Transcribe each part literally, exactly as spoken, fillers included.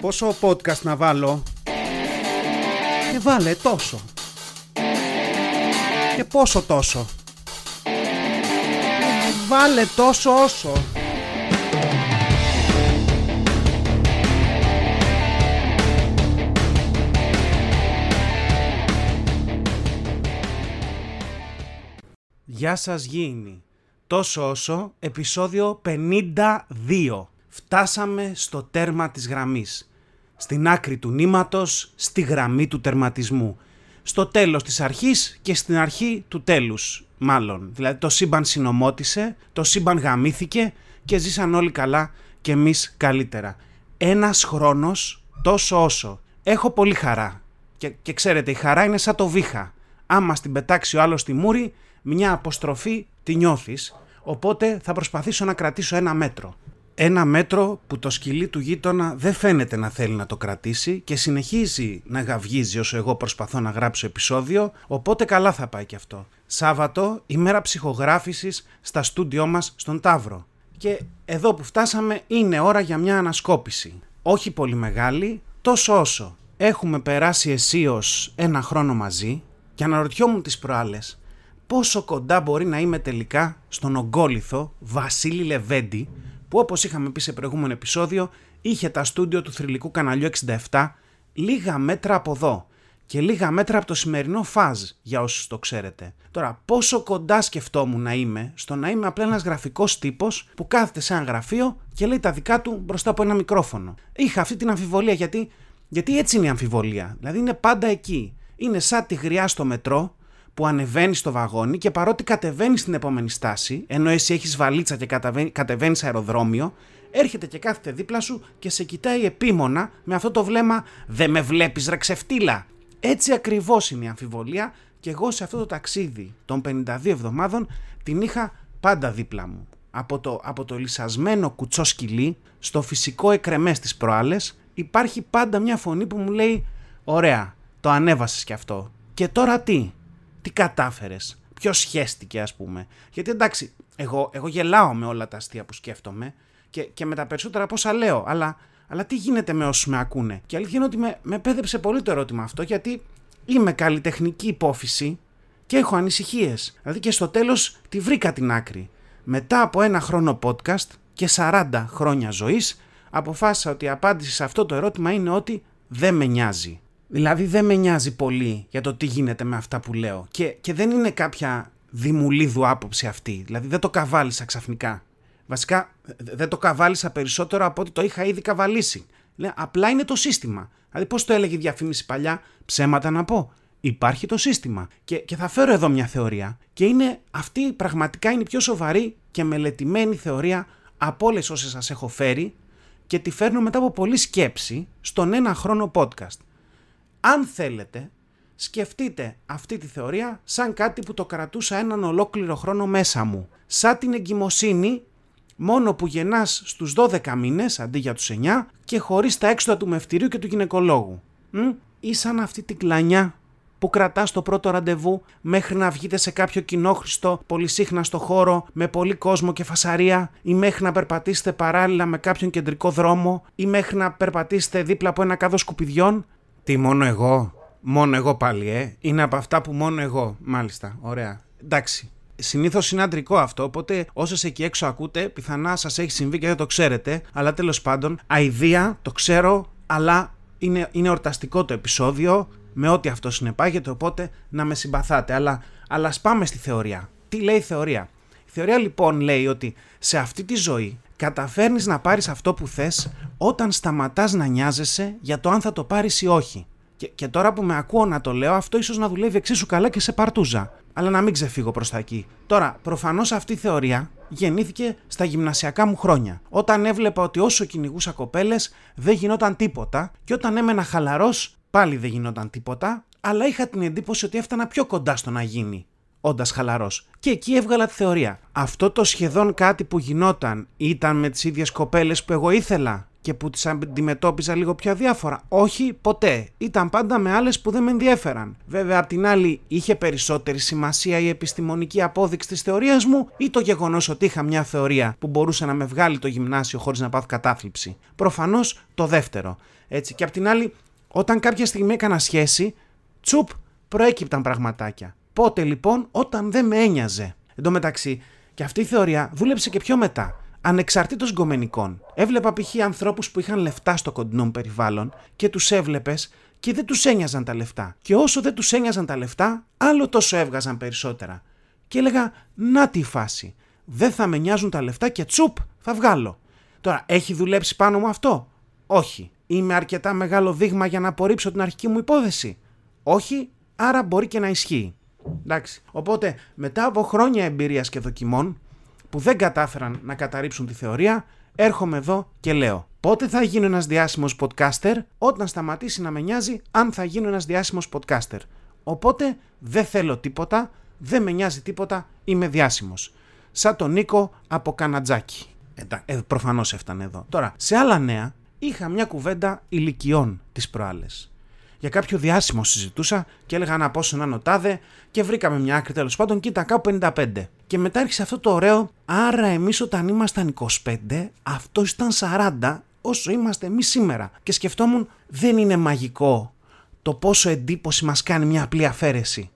Πόσο podcast να βάλω? Και βάλε τόσο. Και πόσο τόσο? Βάλε τόσο όσο. Γεια σας Γήινοι. Τόσο όσο, επεισόδιο πενήντα δύο. Φτάσαμε στο τέρμα της γραμμής. Στην άκρη του νήματος, στη γραμμή του τερματισμού. Στο τέλος της αρχής και στην αρχή του τέλους, μάλλον. Δηλαδή το σύμπαν συνωμότησε, το σύμπαν γαμήθηκε και ζήσαν όλοι καλά και εμείς καλύτερα. Ένας χρόνος, τόσο όσο. Έχω πολύ χαρά. Και, και ξέρετε, η χαρά είναι σαν το βήχα. Άμα στην πετάξει ο άλλος στη μούρη, μια αποστροφή τη νιώθεις. Οπότε θα προσπαθήσω να κρατήσω ένα μέτρο. Ένα μέτρο που το σκυλί του γείτονα δεν φαίνεται να θέλει να το κρατήσει και συνεχίζει να γαυγίζει όσο εγώ προσπαθώ να γράψω επεισόδιο, οπότε καλά θα πάει και αυτό. Σάββατο, ημέρα ψυχογράφησης στα στούντιό μας στον Ταύρο. Και εδώ που φτάσαμε είναι ώρα για μια ανασκόπηση. Όχι πολύ μεγάλη, τόσο όσο. Έχουμε περάσει αισίως ένα χρόνο μαζί και αναρωτιόμουν τις προάλλες πόσο κοντά μπορεί να είμαι τελικά στον ογκόλιθο Βασίλη Λεβέντη, που όπως είχαμε πει σε προηγούμενο επεισόδιο, είχε τα στούντιο του θρυλικού καναλιού εξήντα επτά λίγα μέτρα από εδώ και λίγα μέτρα από το σημερινό φάζ, για όσους το ξέρετε. Τώρα, πόσο κοντά σκεφτόμουν να είμαι στο να είμαι απλά ένας γραφικός τύπος που κάθεται σε ένα γραφείο και λέει τα δικά του μπροστά από ένα μικρόφωνο. Είχα αυτή την αμφιβολία γιατί, γιατί έτσι είναι η αμφιβολία. Δηλαδή είναι πάντα εκεί. Είναι σαν τη γριά στο μετρό που ανεβαίνει στο βαγόνι και παρότι κατεβαίνει στην επόμενη στάση, ενώ εσύ έχεις βαλίτσα και κατεβαίνει αεροδρόμιο, έρχεται και κάθεται δίπλα σου και σε κοιτάει επίμονα με αυτό το βλέμμα «Δεν με βλέπεις ρε ξεφτύλα». Έτσι ακριβώς είναι η αμφιβολία και εγώ σε αυτό το ταξίδι των πενήντα δύο εβδομάδων την είχα πάντα δίπλα μου. Από το, από το λυσασμένο κουτσό σκυλί στο φυσικό εκρεμές της προάλλες υπάρχει πάντα μια φωνή που μου λέει «Ωραία, το ανέβασες κι αυτό. Και τώρα τι? Τι κατάφερες, ποιος σχέστηκε ας πούμε». Γιατί εντάξει, εγώ, εγώ γελάω με όλα τα αστεία που σκέφτομαι και, και με τα περισσότερα από όσα λέω, αλλά, αλλά τι γίνεται με όσους με ακούνε. Και αλήθεια είναι ότι με, με πέδεψε πολύ το ερώτημα αυτό, γιατί είμαι καλλιτεχνική υπόφυση και έχω ανησυχίες. Δηλαδή και στο τέλος τη βρήκα την άκρη. Μετά από ένα χρόνο podcast και σαράντα χρόνια ζωής, αποφάσισα ότι η απάντηση σε αυτό το ερώτημα είναι ότι δεν με νοιάζει. Δηλαδή δεν με νοιάζει πολύ για το τι γίνεται με αυτά που λέω και, και δεν είναι κάποια δημουλίδου άποψη αυτή, δηλαδή δεν το καβάλισα ξαφνικά. Βασικά δεν το καβάλισα περισσότερο από ότι το είχα ήδη καβαλίσει. Δηλαδή, απλά είναι το σύστημα. Δηλαδή πώς το έλεγε η διαφήμιση παλιά, ψέματα να πω, υπάρχει το σύστημα. Και, και θα φέρω εδώ μια θεωρία και είναι αυτή πραγματικά είναι η πιο σοβαρή και μελετημένη θεωρία από όλες όσες σας έχω φέρει και τη φέρνω μετά από πολλή σκέψη στον ένα χρόνο podcast. Αν θέλετε, σκεφτείτε αυτή τη θεωρία σαν κάτι που το κρατούσα έναν ολόκληρο χρόνο μέσα μου. Σαν την εγκυμοσύνη, μόνο που γεννάς στους δώδεκα μήνες αντί για τους εννιά και χωρίς τα έξοδα του μευτηρίου και του γυναικολόγου. Μ? Ή σαν αυτή την κλανιά που κρατάς το πρώτο ραντεβού μέχρι να βγείτε σε κάποιο κοινόχρηστο, πολυσύχναστο χώρο με πολύ κόσμο και φασαρία, ή μέχρι να περπατήσετε παράλληλα με κάποιον κεντρικό δρόμο, ή μέχρι να περπατήσετε δίπλα από ένα κάδο σκουπιδιών. Τι, μόνο εγώ, μόνο εγώ πάλι, ε. Είναι από αυτά που μόνο εγώ, μάλιστα, ωραία. Εντάξει, συνήθως είναι αντρικό αυτό, οπότε όσες εκεί έξω ακούτε, πιθανά σας έχει συμβεί και δεν το ξέρετε, αλλά τέλος πάντων, αηδία, το ξέρω, αλλά είναι, είναι εορταστικό το επεισόδιο, με ό,τι αυτό συνεπάγεται, οπότε να με συμπαθάτε. Αλλά, αλλά ας πάμε στη θεωρία. Τι λέει η θεωρία? Η θεωρία λοιπόν λέει ότι σε αυτή τη ζωή καταφέρνεις να πάρεις αυτό που θες όταν σταματάς να νοιάζεσαι για το αν θα το πάρεις ή όχι. Και, και τώρα που με ακούω να το λέω, αυτό ίσως να δουλεύει εξίσου καλά και σε παρτούζα. Αλλά να μην ξεφύγω προς τα εκεί. Τώρα, προφανώς αυτή η θεωρία γεννήθηκε στα γυμνασιακά μου χρόνια. Όταν έβλεπα ότι όσο κυνηγούσα κοπέλες δεν γινόταν τίποτα και όταν έμενα χαλαρός πάλι δεν γινόταν τίποτα, αλλά είχα την εντύπωση ότι έφτανα πιο κοντά στο να γίνει. Όντας χαλαρός. Και εκεί έβγαλα τη θεωρία. Αυτό το σχεδόν κάτι που γινόταν ήταν με τις ίδιες κοπέλες που εγώ ήθελα και που τις αντιμετώπιζα λίγο πιο αδιάφορα. Όχι, ποτέ. Ήταν πάντα με άλλες που δεν με ενδιέφεραν. Βέβαια, απ' την άλλη, είχε περισσότερη σημασία η επιστημονική απόδειξη της θεωρίας μου ή το γεγονός ότι είχα μια θεωρία που μπορούσε να με βγάλει το γυμνάσιο χωρίς να πάθω κατάθλιψη? Προφανώς το δεύτερο. Έτσι. Και απ' την άλλη, όταν κάποια στιγμή έκανα σχέση, τσουπ, προέκυπταν πραγματάκια. Πότε λοιπόν? Όταν δεν με ένοιαζε. Εν τω μεταξύ, και αυτή η θεωρία δούλεψε και πιο μετά. Ανεξαρτήτως γκομενικών. Έβλεπα π.χ. ανθρώπους που είχαν λεφτά στο κοντινό μου περιβάλλον και τους έβλεπες και δεν τους ένοιαζαν τα λεφτά. Και όσο δεν τους ένοιαζαν τα λεφτά, άλλο τόσο έβγαζαν περισσότερα. Και έλεγα, να τη φάση. Δεν θα με νοιάζουν τα λεφτά και τσουπ, θα βγάλω. Τώρα, έχει δουλέψει πάνω μου αυτό? Όχι. Είμαι αρκετά μεγάλο δείγμα για να απορρίψω την αρχική μου υπόθεση? Όχι, άρα μπορεί και να ισχύει. Εντάξει. Οπότε, μετά από χρόνια εμπειρίας και δοκιμών, που δεν κατάφεραν να καταρρύψουν τη θεωρία, έρχομαι εδώ και λέω: πότε θα γίνω ένας διάσημος podcaster? Όταν σταματήσει να με νοιάζει αν θα γίνω ένας διάσημος podcaster. Οπότε δεν θέλω τίποτα, δεν με νοιάζει τίποτα, είμαι διάσημος. Σαν τον Νίκο από Κανατζάκι. Ε, προφανώς έφτανε εδώ. Τώρα, σε άλλα νέα, είχα μια κουβέντα ηλικιών τις προάλλες. Για κάποιο διάσημο συζητούσα και έλεγα να πω σε έναν οτάδε και βρήκαμε μια άκρη, τέλος πάντων, κοίτα κάπου πενήντα πέντε. Και μετά άρχισε αυτό το ωραίο, άρα εμείς όταν ήμασταν είκοσι πέντε, αυτό ήταν σαράντα όσο είμαστε εμείς σήμερα. Και σκεφτόμουν, δεν είναι μαγικό το πόσο εντύπωση μας κάνει μια απλή αφαίρεση?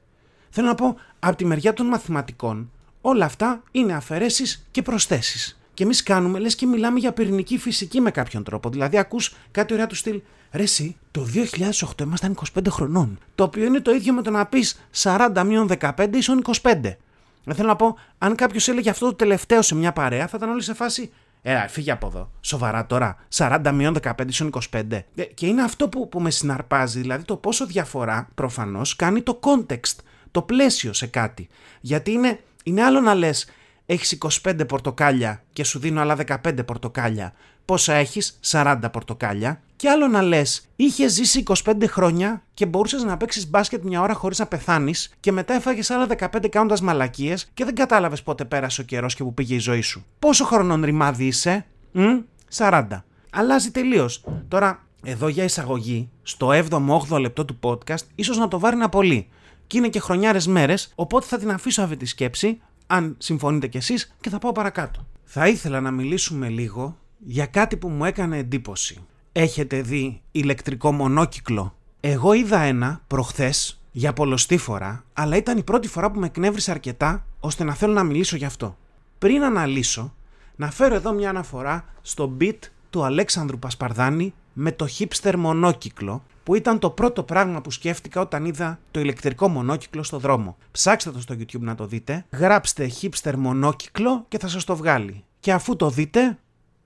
Θέλω να πω, από τη μεριά των μαθηματικών, όλα αυτά είναι αφαιρέσεις και προσθέσεις. Και εμείς κάνουμε, λες και μιλάμε για πυρηνική φυσική με κάποιον τρόπο. Δηλαδή, ακούς κάτι ωραία του στυλ. Ρε εσύ, το δύο χιλιάδες οκτώ ήμασταν είκοσι πέντε χρονών. Το οποίο είναι το ίδιο με το να πεις σαράντα μείον δεκαπέντε ίσον είκοσι πέντε. Δεν θέλω να πω, αν κάποιος έλεγε αυτό το τελευταίο σε μια παρέα, θα ήταν όλοι σε φάση. Ε, φύγε από εδώ. Σοβαρά τώρα. σαράντα μείον δεκαπέντε ίσον είκοσι πέντε. Και είναι αυτό που, που με συναρπάζει. Δηλαδή, το πόσο διαφορά προφανώς κάνει το context, το πλαίσιο σε κάτι. Γιατί είναι, είναι άλλο να λες. Έχεις είκοσι πέντε πορτοκάλια και σου δίνω άλλα δεκαπέντε πορτοκάλια. Πόσα έχεις? σαράντα πορτοκάλια. Και άλλο να λες, είχες ζήσει είκοσι πέντε χρόνια και μπορούσες να παίξεις μπάσκετ μια ώρα χωρίς να πεθάνεις και μετά έφαγες άλλα δεκαπέντε κάνοντας μαλακίες και δεν κατάλαβες πότε πέρασε ο καιρός και που πήγε η ζωή σου. Πόσο χρονών ρημάδι είσαι? Μ? σαράντα. Αλλάζει τελείως. Τώρα, εδώ για εισαγωγή, στο έβδομο όγδοο λεπτό του podcast, ίσως να το βάρινα πολύ. Και είναι και χρονιάρες μέρες, οπότε θα την αφήσω αυτή τη σκέψη. Αν συμφωνείτε κι εσείς, και θα πάω παρακάτω. Θα ήθελα να μιλήσουμε λίγο για κάτι που μου έκανε εντύπωση. Έχετε δει ηλεκτρικό μονόκυκλο? Εγώ είδα ένα προχθές για πολλοστή φορά, αλλά ήταν η πρώτη φορά που με εκνεύρισε αρκετά ώστε να θέλω να μιλήσω γι' αυτό. Πριν αναλύσω, να φέρω εδώ μια αναφορά στο beat του Αλέξανδρου Πασπαρδάνη με το hipster μονόκυκλο, που ήταν το πρώτο πράγμα που σκέφτηκα όταν είδα το ηλεκτρικό μονόκυκλο στο δρόμο. Ψάξτε το στο YouTube να το δείτε, γράψτε hipster μονόκυκλο και θα σας το βγάλει. Και αφού το δείτε,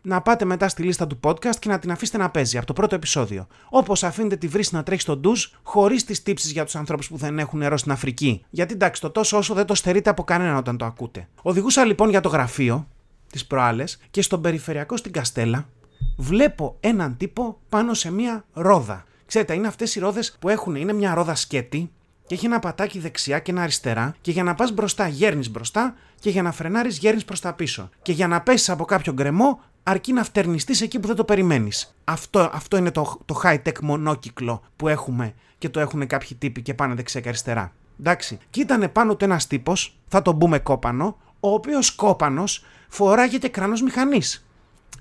να πάτε μετά στη λίστα του podcast και να την αφήσετε να παίζει από το πρώτο επεισόδιο. Όπως αφήνετε τη βρύση να τρέχει στο ντουζ, χωρίς τις τύψεις για τους ανθρώπους που δεν έχουν νερό στην Αφρική. Γιατί εντάξει, το τόσο όσο δεν το στερείτε από κανένα όταν το ακούτε. Οδηγούσα λοιπόν για το γραφείο τις προάλλες και στον περιφερειακό στην Καστέλα βλέπω έναν τύπο πάνω σε μία ρόδα. Ξέρετε, είναι αυτές οι ρόδες που έχουν, είναι μια ρόδα σκέτη και έχει ένα πατάκι δεξιά και ένα αριστερά και για να πας μπροστά γέρνεις μπροστά και για να φρενάρεις γέρνεις προς τα πίσω και για να πέσεις από κάποιο γκρεμό αρκεί να φτερνιστείς εκεί που δεν το περιμένεις. Αυτό, αυτό είναι το, το high-tech μονόκυκλο που έχουμε και το έχουν κάποιοι τύποι και πάνε δεξιά και αριστερά. Εντάξει, και ήταν πάνω του ένας τύπος, θα τον μπούμε Κόπανο, ο οποίος Κόπανος φοράγει και κράνος μηχανής.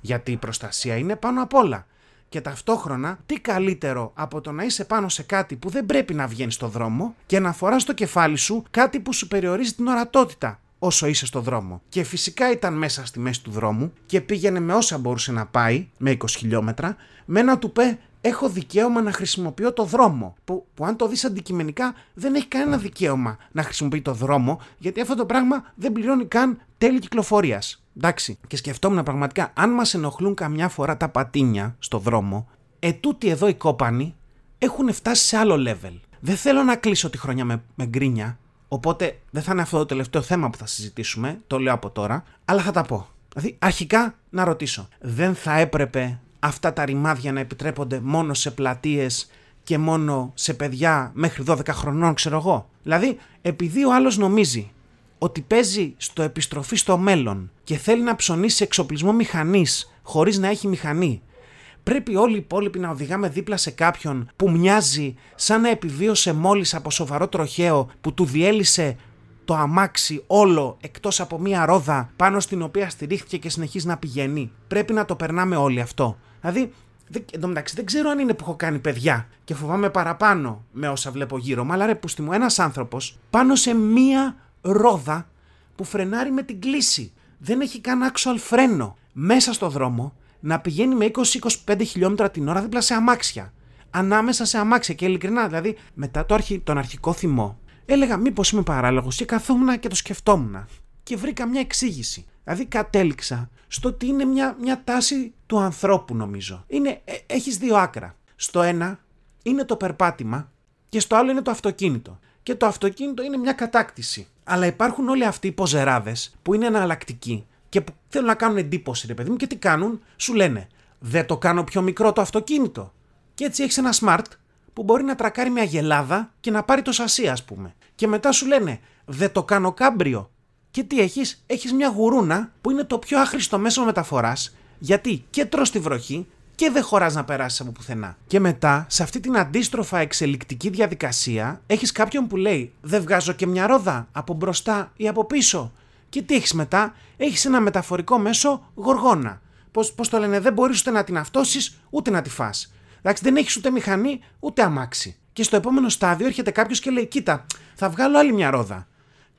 Γιατί η προστασία είναι πάνω απ' όλα. Και ταυτόχρονα, τι καλύτερο από το να είσαι πάνω σε κάτι που δεν πρέπει να βγαίνει στο δρόμο και να φοράς στο κεφάλι σου κάτι που σου περιορίζει την ορατότητα όσο είσαι στο δρόμο. Και φυσικά ήταν μέσα στη μέση του δρόμου και πήγαινε με όσα μπορούσε να πάει, με είκοσι χιλιόμετρα, με ένα τουπέ έχω δικαίωμα να χρησιμοποιώ το δρόμο. Που, που αν το δεις αντικειμενικά δεν έχει κανένα δικαίωμα να χρησιμοποιεί το δρόμο, γιατί αυτό το πράγμα δεν πληρώνει καν τέλη κυκλοφορίας. Εντάξει, και σκεφτόμουν πραγματικά, αν μας ενοχλούν καμιά φορά τα πατίνια στο δρόμο, ετούτοι εδώ οι κόπανοι έχουν φτάσει σε άλλο level. Δεν θέλω να κλείσω τη χρονιά με, με γκρίνια, οπότε δεν θα είναι αυτό το τελευταίο θέμα που θα συζητήσουμε, το λέω από τώρα, αλλά θα τα πω. Δηλαδή, αρχικά να ρωτήσω, δεν θα έπρεπε αυτά τα ρημάδια να επιτρέπονται μόνο σε πλατείες και μόνο σε παιδιά μέχρι δώδεκα χρονών, ξέρω εγώ? Δηλαδή, επειδή ο άλλος νομίζει ότι παίζει στο επιστροφή στο μέλλον και θέλει να ψωνίσει εξοπλισμό μηχανής χωρίς να έχει μηχανή, πρέπει όλοι οι υπόλοιποι να οδηγάμε δίπλα σε κάποιον που μοιάζει σαν να επιβίωσε μόλις από σοβαρό τροχαίο που του διέλυσε το αμάξι όλο εκτός από μία ρόδα πάνω στην οποία στηρίχθηκε και συνεχίζει να πηγαίνει. Πρέπει να το περνάμε όλοι αυτό. Δηλαδή, εν τω μεταξύ, δεν ξέρω αν είναι που έχω κάνει παιδιά και φοβάμαι παραπάνω με όσα βλέπω γύρω μου, αλλά ρε πούστη μου, ένας άνθρωπος πάνω σε μία ρόδα που φρενάρει με την κλίση. Δεν έχει καν actual φρένο. Μέσα στο δρόμο να πηγαίνει με είκοσι με είκοσι πέντε χιλιόμετρα την ώρα δίπλα σε αμάξια. Ανάμεσα σε αμάξια και ειλικρινά, δηλαδή μετά το αρχι... τον αρχικό θυμό, έλεγα μήπως είμαι παράλογος και καθόμουν και το σκεφτόμουν. Και βρήκα μια εξήγηση. Δηλαδή κατέληξα στο ότι είναι μια, μια τάση του ανθρώπου νομίζω. Είναι, ε, έχεις δύο άκρα. Στο ένα είναι το περπάτημα και στο άλλο είναι το αυτοκίνητο. Και το αυτοκίνητο είναι μια κατάκτηση. Αλλά υπάρχουν όλοι αυτοί οι ποζεράδες που είναι εναλλακτικοί και που θέλουν να κάνουν εντύπωση, ρε παιδί μου, και τι κάνουν, σου λένε δεν το κάνω πιο μικρό το αυτοκίνητο. Και έτσι έχεις ένα smart που μπορεί να τρακάρει μια γελάδα και να πάρει το σασί, ας πούμε. Και μετά σου λένε δεν το κάνω κάμπριο. Και τι έχεις, έχεις μια γουρούνα που είναι το πιο άχρηστο μέσο μεταφοράς, γιατί και τρως τη βροχή και δεν χωράς να περάσεις από πουθενά. Και μετά, σε αυτή την αντίστροφα εξελικτική διαδικασία, έχεις κάποιον που λέει δεν βγάζω και μια ρόδα από μπροστά ή από πίσω. Και τι έχεις μετά, έχεις ένα μεταφορικό μέσο γοργόνα. Πώς, πώς το λένε, δεν μπορείς ούτε να την αυτόσεις ούτε να τη φας. Εντάξει, δεν έχεις ούτε μηχανή ούτε αμάξι. Και στο επόμενο στάδιο έρχεται κάποιος και λέει: κοίτα, θα βγάλω άλλη μια ρόδα.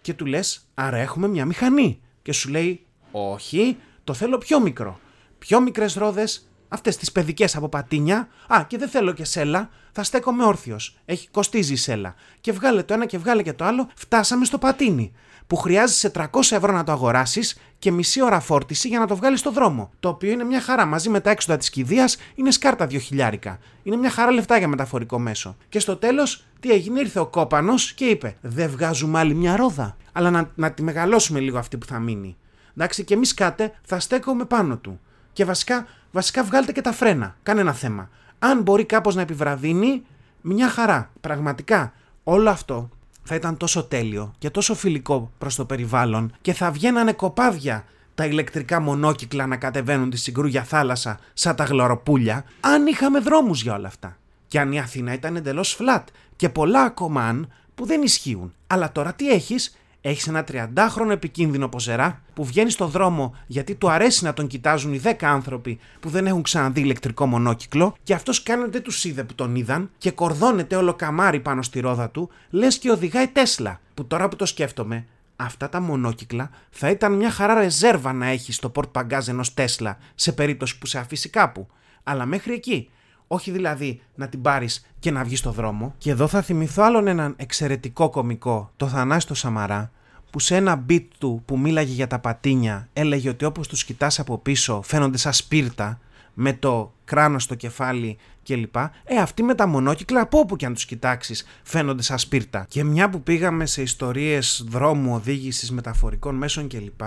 Και του λες: άρα έχουμε μια μηχανή. Και σου λέει: όχι, το θέλω πιο μικρό. Πιο μικρές ρόδες, αυτές τις παιδικές από πατίνια. Α, και δεν θέλω και σέλα, θα στέκομαι όρθιος. Έχει κοστίζει η σέλα. Και βγάλε το ένα και βγάλε και το άλλο, φτάσαμε στο πατίνι. Που χρειάζεσαι τριακόσια ευρώ να το αγοράσεις και μισή ώρα φόρτιση για να το βγάλεις στο δρόμο. Το οποίο είναι μια χαρά. Μαζί με τα έξοδα της κηδείας είναι σκάρτα δύο χιλιάρικα. Είναι μια χαρά λεφτά για μεταφορικό μέσο. Και στο τέλος, τι έγινε, ήρθε ο κόπανος και είπε: δεν βγάζουμε άλλη μια ρόδα. Αλλά να, να τη μεγαλώσουμε λίγο αυτή που θα μείνει. Εντάξει, και εμείς κάτε, θα στέκομαι πάνω του. Και βασικά, βασικά βγάλτε και τα φρένα. Κανένα θέμα. Αν μπορεί κάπως να επιβραδύνει, μια χαρά. Πραγματικά όλο αυτό θα ήταν τόσο τέλειο και τόσο φιλικό προς το περιβάλλον και θα βγαίνανε κοπάδια τα ηλεκτρικά μονόκυκλα να κατεβαίνουν τη συγκρούγια θάλασσα σαν τα γλωροπούλια, αν είχαμε δρόμους για όλα αυτά. Και αν η Αθήνα ήταν εντελώς flat και πολλά ακόμα αν που δεν ισχύουν. Αλλά τώρα τι έχεις, έχεις ένα τριαντάχρονο επικίνδυνο ποζερά που βγαίνει στο δρόμο γιατί του αρέσει να τον κοιτάζουν οι δέκα άνθρωποι που δεν έχουν ξαναδεί ηλεκτρικό μονόκυκλο και αυτός κάνεται τους είδε που τον είδαν και κορδώνεται όλο καμάρι πάνω στη ρόδα του, λες και οδηγάει Τέσλα. Που τώρα που το σκέφτομαι, αυτά τα μονόκυκλα θα ήταν μια χαρά ρεζέρβα να έχει στο πορτπαγκάζ ενός Τέσλα σε περίπτωση που σε αφήσει κάπου. Αλλά μέχρι εκεί. Όχι δηλαδή να την πάρεις και να βγεις στο δρόμο. Και εδώ θα θυμηθώ άλλον έναν εξαιρετικό κωμικό, το Θανάση το Σαμαρά, που σε ένα beat του που μίλαγε για τα πατίνια έλεγε ότι όπως τους κοιτάς από πίσω φαίνονται σαν σπίρτα με το κράνος στο κεφάλι κλπ. Ε, αυτοί με τα μονόκυκλα από όπου και αν τους κοιτάξεις φαίνονται σαν σπίρτα. Και μια που πήγαμε σε ιστορίες δρόμου, οδήγησης, μεταφορικών μέσων κλπ.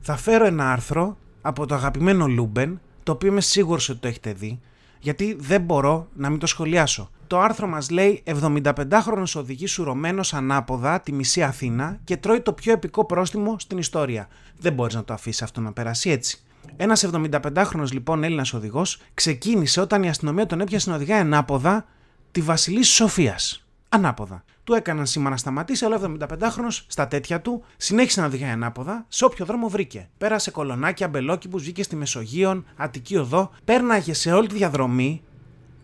Θα φέρω ένα άρθρο από το αγαπημένο Λούμπεν, το οποίο είμαι σίγουρος ότι το έχετε δει. Γιατί δεν μπορώ να μην το σχολιάσω. Το άρθρο μας λέει «εβδομηνταπεντάχρονος οδηγεί σουρωμένος ανάποδα τη μισή Αθήνα και τρώει το πιο επικό πρόστιμο στην ιστορία». Δεν μπορείς να το αφήσεις αυτό να περάσει έτσι. Ένας εβδομηνταπεντάχρονος λοιπόν Έλληνας οδηγός ξεκίνησε όταν η αστυνομία τον έπιασε να οδηγάει ανάποδα τη Βασιλής Σοφίας. Ανάποδα. Του έκαναν σήμα να σταματήσει, αλλά ο εβδομηνταπεντάχρονος στα τέτοια του συνέχισε να οδηγάει ανάποδα σε όποιο δρόμο βρήκε. Πέρασε Κολονάκια, Αμπελόκημπους, βγήκε στη Μεσογείον, Αττική Οδό, πέρναγε σε όλη τη διαδρομή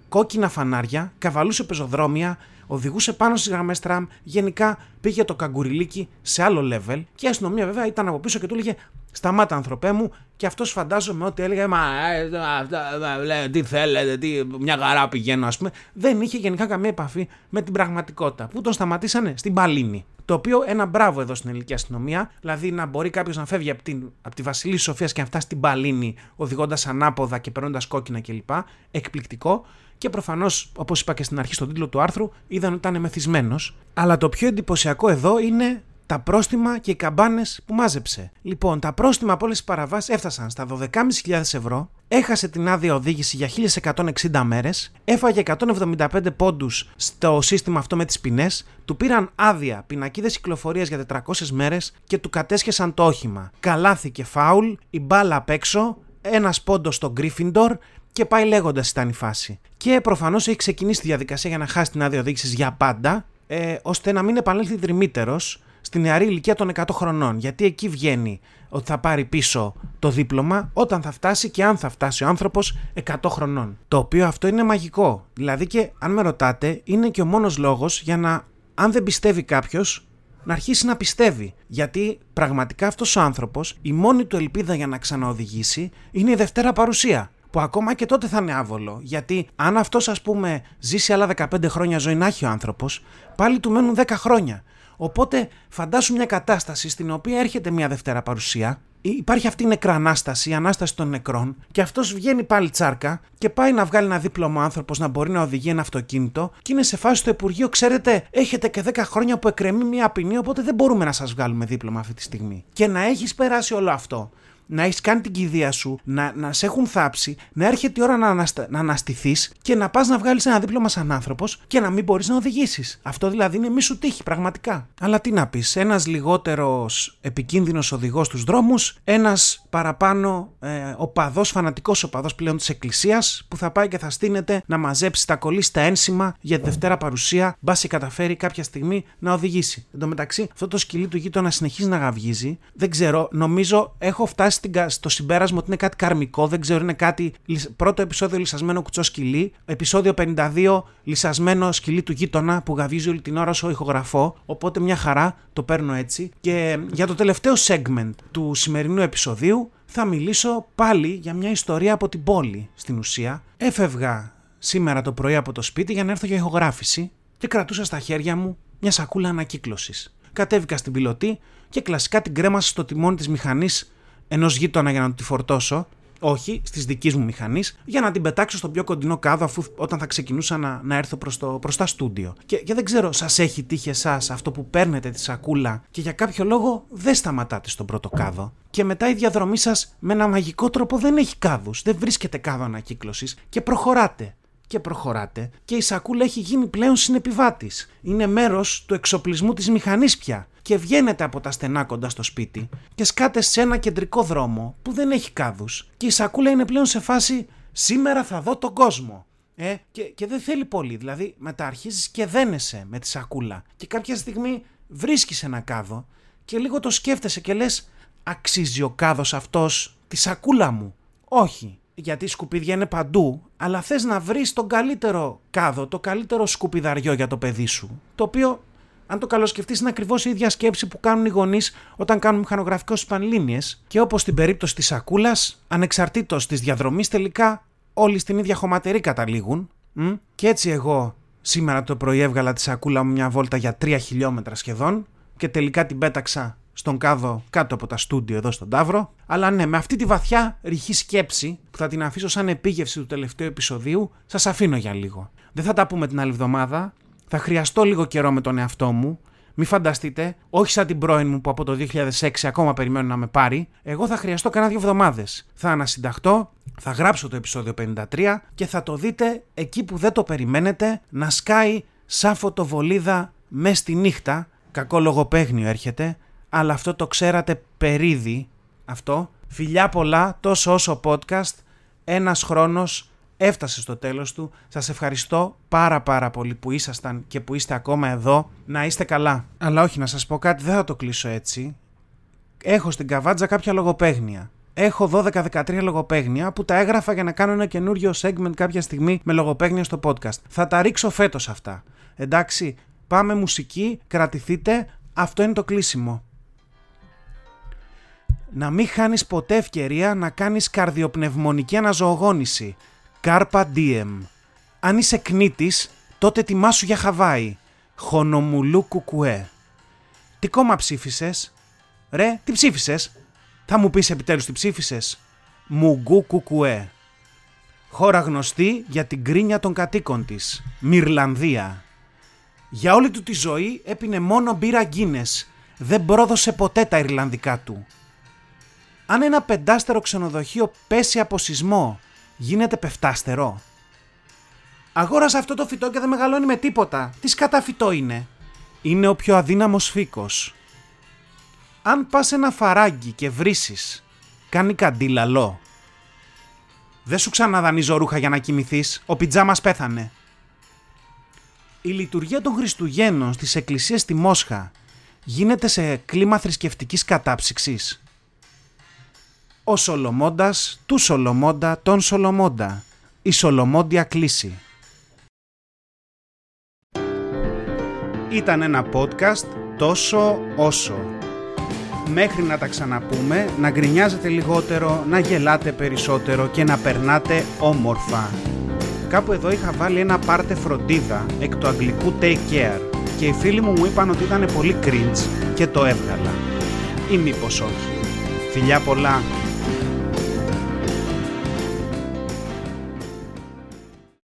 κόκκινα φανάρια, καβαλούσε πεζοδρόμια, οδηγούσε πάνω στις γραμμές τραμ. Γενικά πήγε το καγκουριλίκι σε άλλο level και η αστυνομία βέβαια ήταν από πίσω και του έλεγε «σταμάτα, ανθρωπέ μου», και αυτός φαντάζομαι ότι έλεγε «μα τι θέλετε, μια χαρά πηγαίνω», ας πούμε. Δεν είχε γενικά καμία επαφή με την πραγματικότητα. Πού τον σταματήσανε? Στην Παλίνη. Το οποίο ένα μπράβο εδώ στην ελληνική αστυνομία, δηλαδή να μπορεί κάποιος να φεύγει από, την, από τη Βασιλή Σοφίας και να φτάσει στην Παλίνη οδηγώντας ανάποδα και περνώντας κόκκινα κλπ. Εκπληκτικό. Και προφανώς, όπως είπα και στην αρχή στον τίτλο του άρθρου, είδαν ότι ήταν μεθυσμένος. Αλλά το πιο εντυπωσιακό εδώ είναι τα πρόστιμα και οι καμπάνες που μάζεψε. Λοιπόν, τα πρόστιμα από όλες τις παραβάσεις έφτασαν στα δώδεκα χιλιάδες πεντακόσια ευρώ, έχασε την άδεια οδήγηση για χίλιες εκατόν εξήντα μέρες, έφαγε εκατόν εβδομήντα πέντε πόντους στο σύστημα αυτό με τις ποινές, του πήραν άδεια πινακίδες κυκλοφορίας για τετρακόσιες μέρες και του κατέσχεσαν το όχημα. Καλάθι και φάουλ, η μπάλα απ' έξω, ένας πόντος στο Γκρίφιντορ, και πάει λέγοντας ήταν η φάση. Και προφανώς έχει ξεκινήσει τη διαδικασία για να χάσει την άδεια οδήγησης για πάντα, ε, ώστε να μην επανέλθει δρυμύτερος στην νεαρή ηλικία των εκατό χρονών. Γιατί εκεί βγαίνει ότι θα πάρει πίσω το δίπλωμα όταν θα φτάσει και αν θα φτάσει ο άνθρωπος εκατό χρονών. Το οποίο αυτό είναι μαγικό. Δηλαδή, και αν με ρωτάτε, είναι και ο μόνος λόγος για να, αν δεν πιστεύει κάποιος, να αρχίσει να πιστεύει. Γιατί πραγματικά αυτός ο άνθρωπος, η μόνη του ελπίδα για να ξαναοδηγήσει είναι η δευτέρα παρουσία. Που ακόμα και τότε θα είναι άβολο. Γιατί αν αυτός, ας πούμε, ζήσει άλλα δεκαπέντε χρόνια ζωή να έχει ο άνθρωπος, πάλι του μένουν δέκα χρόνια. Οπότε φαντάσου μια κατάσταση στην οποία έρχεται μια δευτέρα παρουσία, υπάρχει αυτή η νεκρανάσταση, η ανάσταση των νεκρών, και αυτός βγαίνει πάλι τσάρκα και πάει να βγάλει ένα δίπλωμα άνθρωπος να μπορεί να οδηγεί ένα αυτοκίνητο και είναι σε φάση στο Υπουργείο, ξέρετε, έχετε και δέκα χρόνια που εκκρεμεί μια ποινή, οπότε δεν μπορούμε να σας βγάλουμε δίπλωμα αυτή τη στιγμή. Και να έχεις περάσει όλο αυτό, να έχεις κάνει την κηδεία σου, να, να σε έχουν θάψει, να έρχεται η ώρα να, αναστα... να αναστηθείς και να πας να βγάλεις ένα δίπλωμα σαν άνθρωπος και να μην μπορείς να οδηγήσεις. Αυτό δηλαδή είναι μη σου τύχη πραγματικά. Αλλά τι να πεις, ένας λιγότερος επικίνδυνος οδηγός στους δρόμους, ένας παραπάνω ε, οπαδός, φανατικός οπαδός πλέον της εκκλησίας που θα πάει και θα στείνεται να μαζέψει, τα κολλήσει τα ένσημα για τη δευτέρα παρουσία, μπας και καταφέρει κάποια στιγμή να οδηγήσει. Εν τω μεταξύ, αυτό το σκυλί του γείτονα συνεχίζει να γαυγίζει. Δεν ξέρω, νομίζω έχω φτάσει στο συμπέρασμα ότι είναι κάτι καρμικό, δεν ξέρω, είναι κάτι. Πρώτο επεισόδιο λυσασμένο κουτσό σκυλί, επεισόδιο πενήντα δύο λυσασμένο σκυλί του γείτονα που γαβίζει όλη την ώρα όσο ηχογραφώ, οπότε μια χαρά το παίρνω έτσι. Και για το τελευταίο segment του σημερινού επεισοδίου θα μιλήσω πάλι για μια ιστορία από την πόλη στην ουσία. Έφευγα σήμερα το πρωί από το σπίτι για να έρθω για ηχογράφηση και κρατούσα στα χέρια μου μια σακούλα ανακύκλωσης. Κατέβηκα στην πιλωτή και κλασικά την κρέμασα στο τιμόνι της μηχανής ενός γείτονα για να τη φορτώσω, όχι στις δικής μου μηχανής, για να την πετάξω στον πιο κοντινό κάδο αφού, όταν θα ξεκινούσα να, να έρθω προς, το, προς τα στούντιο. Και, και δεν ξέρω, σας έχει τύχει εσάς αυτό που παίρνετε τη σακούλα και για κάποιο λόγο δεν σταματάτε στον πρώτο κάδο και μετά η διαδρομή σας με ένα μαγικό τρόπο δεν έχει κάδους, δεν βρίσκεται κάδο ανακύκλωσης και προχωράτε. Και προχωράτε και η σακούλα έχει γίνει πλέον συνεπιβάτης. Είναι μέρος του εξοπλισμού της μηχανής πια. Και βγαίνετε από τα στενά κοντά στο σπίτι και σκάτε σε ένα κεντρικό δρόμο που δεν έχει κάδους. Και η σακούλα είναι πλέον σε φάση «σήμερα θα δω τον κόσμο». Ε, και, και δεν θέλει πολύ. Δηλαδή μετά αρχίζεις και δένεσαι με τη σακούλα. Και κάποια στιγμή βρίσκεις ένα κάδο και λίγο το σκέφτεσαι και λες «αξίζει ο κάδος αυτός τη σακούλα μου?» Όχι. Γιατί σκουπίδια είναι παντού, αλλά θες να βρεις τον καλύτερο κάδο, το καλύτερο σκουπιδαριό για το παιδί σου. Το οποίο, αν το καλοσκεφτείς, είναι ακριβώς η ίδια σκέψη που κάνουν οι γονείς όταν κάνουν μηχανογραφικό στις πανελλήνιες. Και όπως στην περίπτωση της σακούλας, ανεξαρτήτως της διαδρομής, τελικά όλοι στην ίδια χωματερή καταλήγουν. Μ? Και έτσι εγώ σήμερα το πρωί έβγαλα τη σακούλα μου μια βόλτα για τρία χιλιόμετρα σχεδόν και τελικά την πέταξα στον κάδο κάτω από τα στούντιο εδώ στον Ταύρο. Αλλά ναι, με αυτή τη βαθιά ρηχή σκέψη που θα την αφήσω σαν επίγευση του τελευταίου επεισοδίου, σας αφήνω για λίγο. Δεν θα τα πούμε την άλλη εβδομάδα. Θα χρειαστώ λίγο καιρό με τον εαυτό μου. Μη φανταστείτε, όχι σαν την πρώην μου που από το δύο χιλιάδες έξι ακόμα περιμένω να με πάρει. Εγώ θα χρειαστώ κανένα δύο εβδομάδες. Θα ανασυνταχτώ, θα γράψω το επεισόδιο πενήντα τρία και θα το δείτε εκεί που δεν το περιμένετε να σκάει σαν φωτοβολίδα μες στη νύχτα. Κακό λογοπαίγνιο έρχεται. Αλλά αυτό το ξέρατε περίδι, αυτό. Φιλιά πολλά, τόσο όσο podcast, ένας χρόνος έφτασε στο τέλος του. Σας ευχαριστώ πάρα πάρα πολύ που ήσασταν και που είστε ακόμα εδώ. Να είστε καλά. Αλλά όχι, να σας πω κάτι, δεν θα το κλείσω έτσι. Έχω στην καβάτζα κάποια λογοπαίγνια. Έχω δώδεκα δεκατρία λογοπαίγνια που τα έγραφα για να κάνω ένα καινούριο segment κάποια στιγμή με λογοπαίγνια στο podcast. Θα τα ρίξω φέτος αυτά. Εντάξει, πάμε μουσική, κρατηθείτε, αυτό είναι το κλείσιμο. Να μην χάνεις ποτέ ευκαιρία να κάνεις καρδιοπνευμονική αναζωογόνηση. Carpa Diem. Αν είσαι κνήτης, τότε τιμάσου για Χαβάη. Χονομουλού κουκουέ. Τι κόμμα ψήφισες? Ρε, τι ψήφισες? Θα μου πεις επιτέλους τι ψήφισες? Μουγκού κουκουέ. Χώρα γνωστή για την γκρίνια των κατοίκων της. Μιρλανδία. Για όλη του τη ζωή έπινε μόνο μπύρα γκίνες. Δεν πρόδωσε ποτέ τα Ιρλανδικά του. Αν ένα πεντάστερο ξενοδοχείο πέσει από σεισμό, γίνεται πεφτάστερο. Αγόρασα αυτό το φυτό και δεν μεγαλώνει με τίποτα. Τι σκατά φυτό είναι? Είναι ο πιο αδύναμος φύκος. Αν πας ένα φαράγγι και βρήσεις, κάνει καντήλαλό. Δεν σου ξαναδανείζω ρούχα για να κοιμηθείς. Ο πιτζάμας πέθανε. Η λειτουργία των Χριστουγέννων στις εκκλησίες στη Μόσχα γίνεται σε κλίμα θρησκευτικής κατάψυξης. Ο Σολομώντας, του Σολομώντα, τον Σολομώντα. Η Σολομώντια κλίση. Ήταν ένα podcast τόσο όσο. Μέχρι να τα ξαναπούμε, να γκρινιάζετε λιγότερο, να γελάτε περισσότερο και να περνάτε όμορφα. Κάπου εδώ είχα βάλει ένα πάρτε φροντίδα εκ του αγγλικού take care και οι φίλοι μου μου είπαν ότι ήταν πολύ cringe και το έβγαλα. Ή μήπως όχι. Φιλιά πολλά!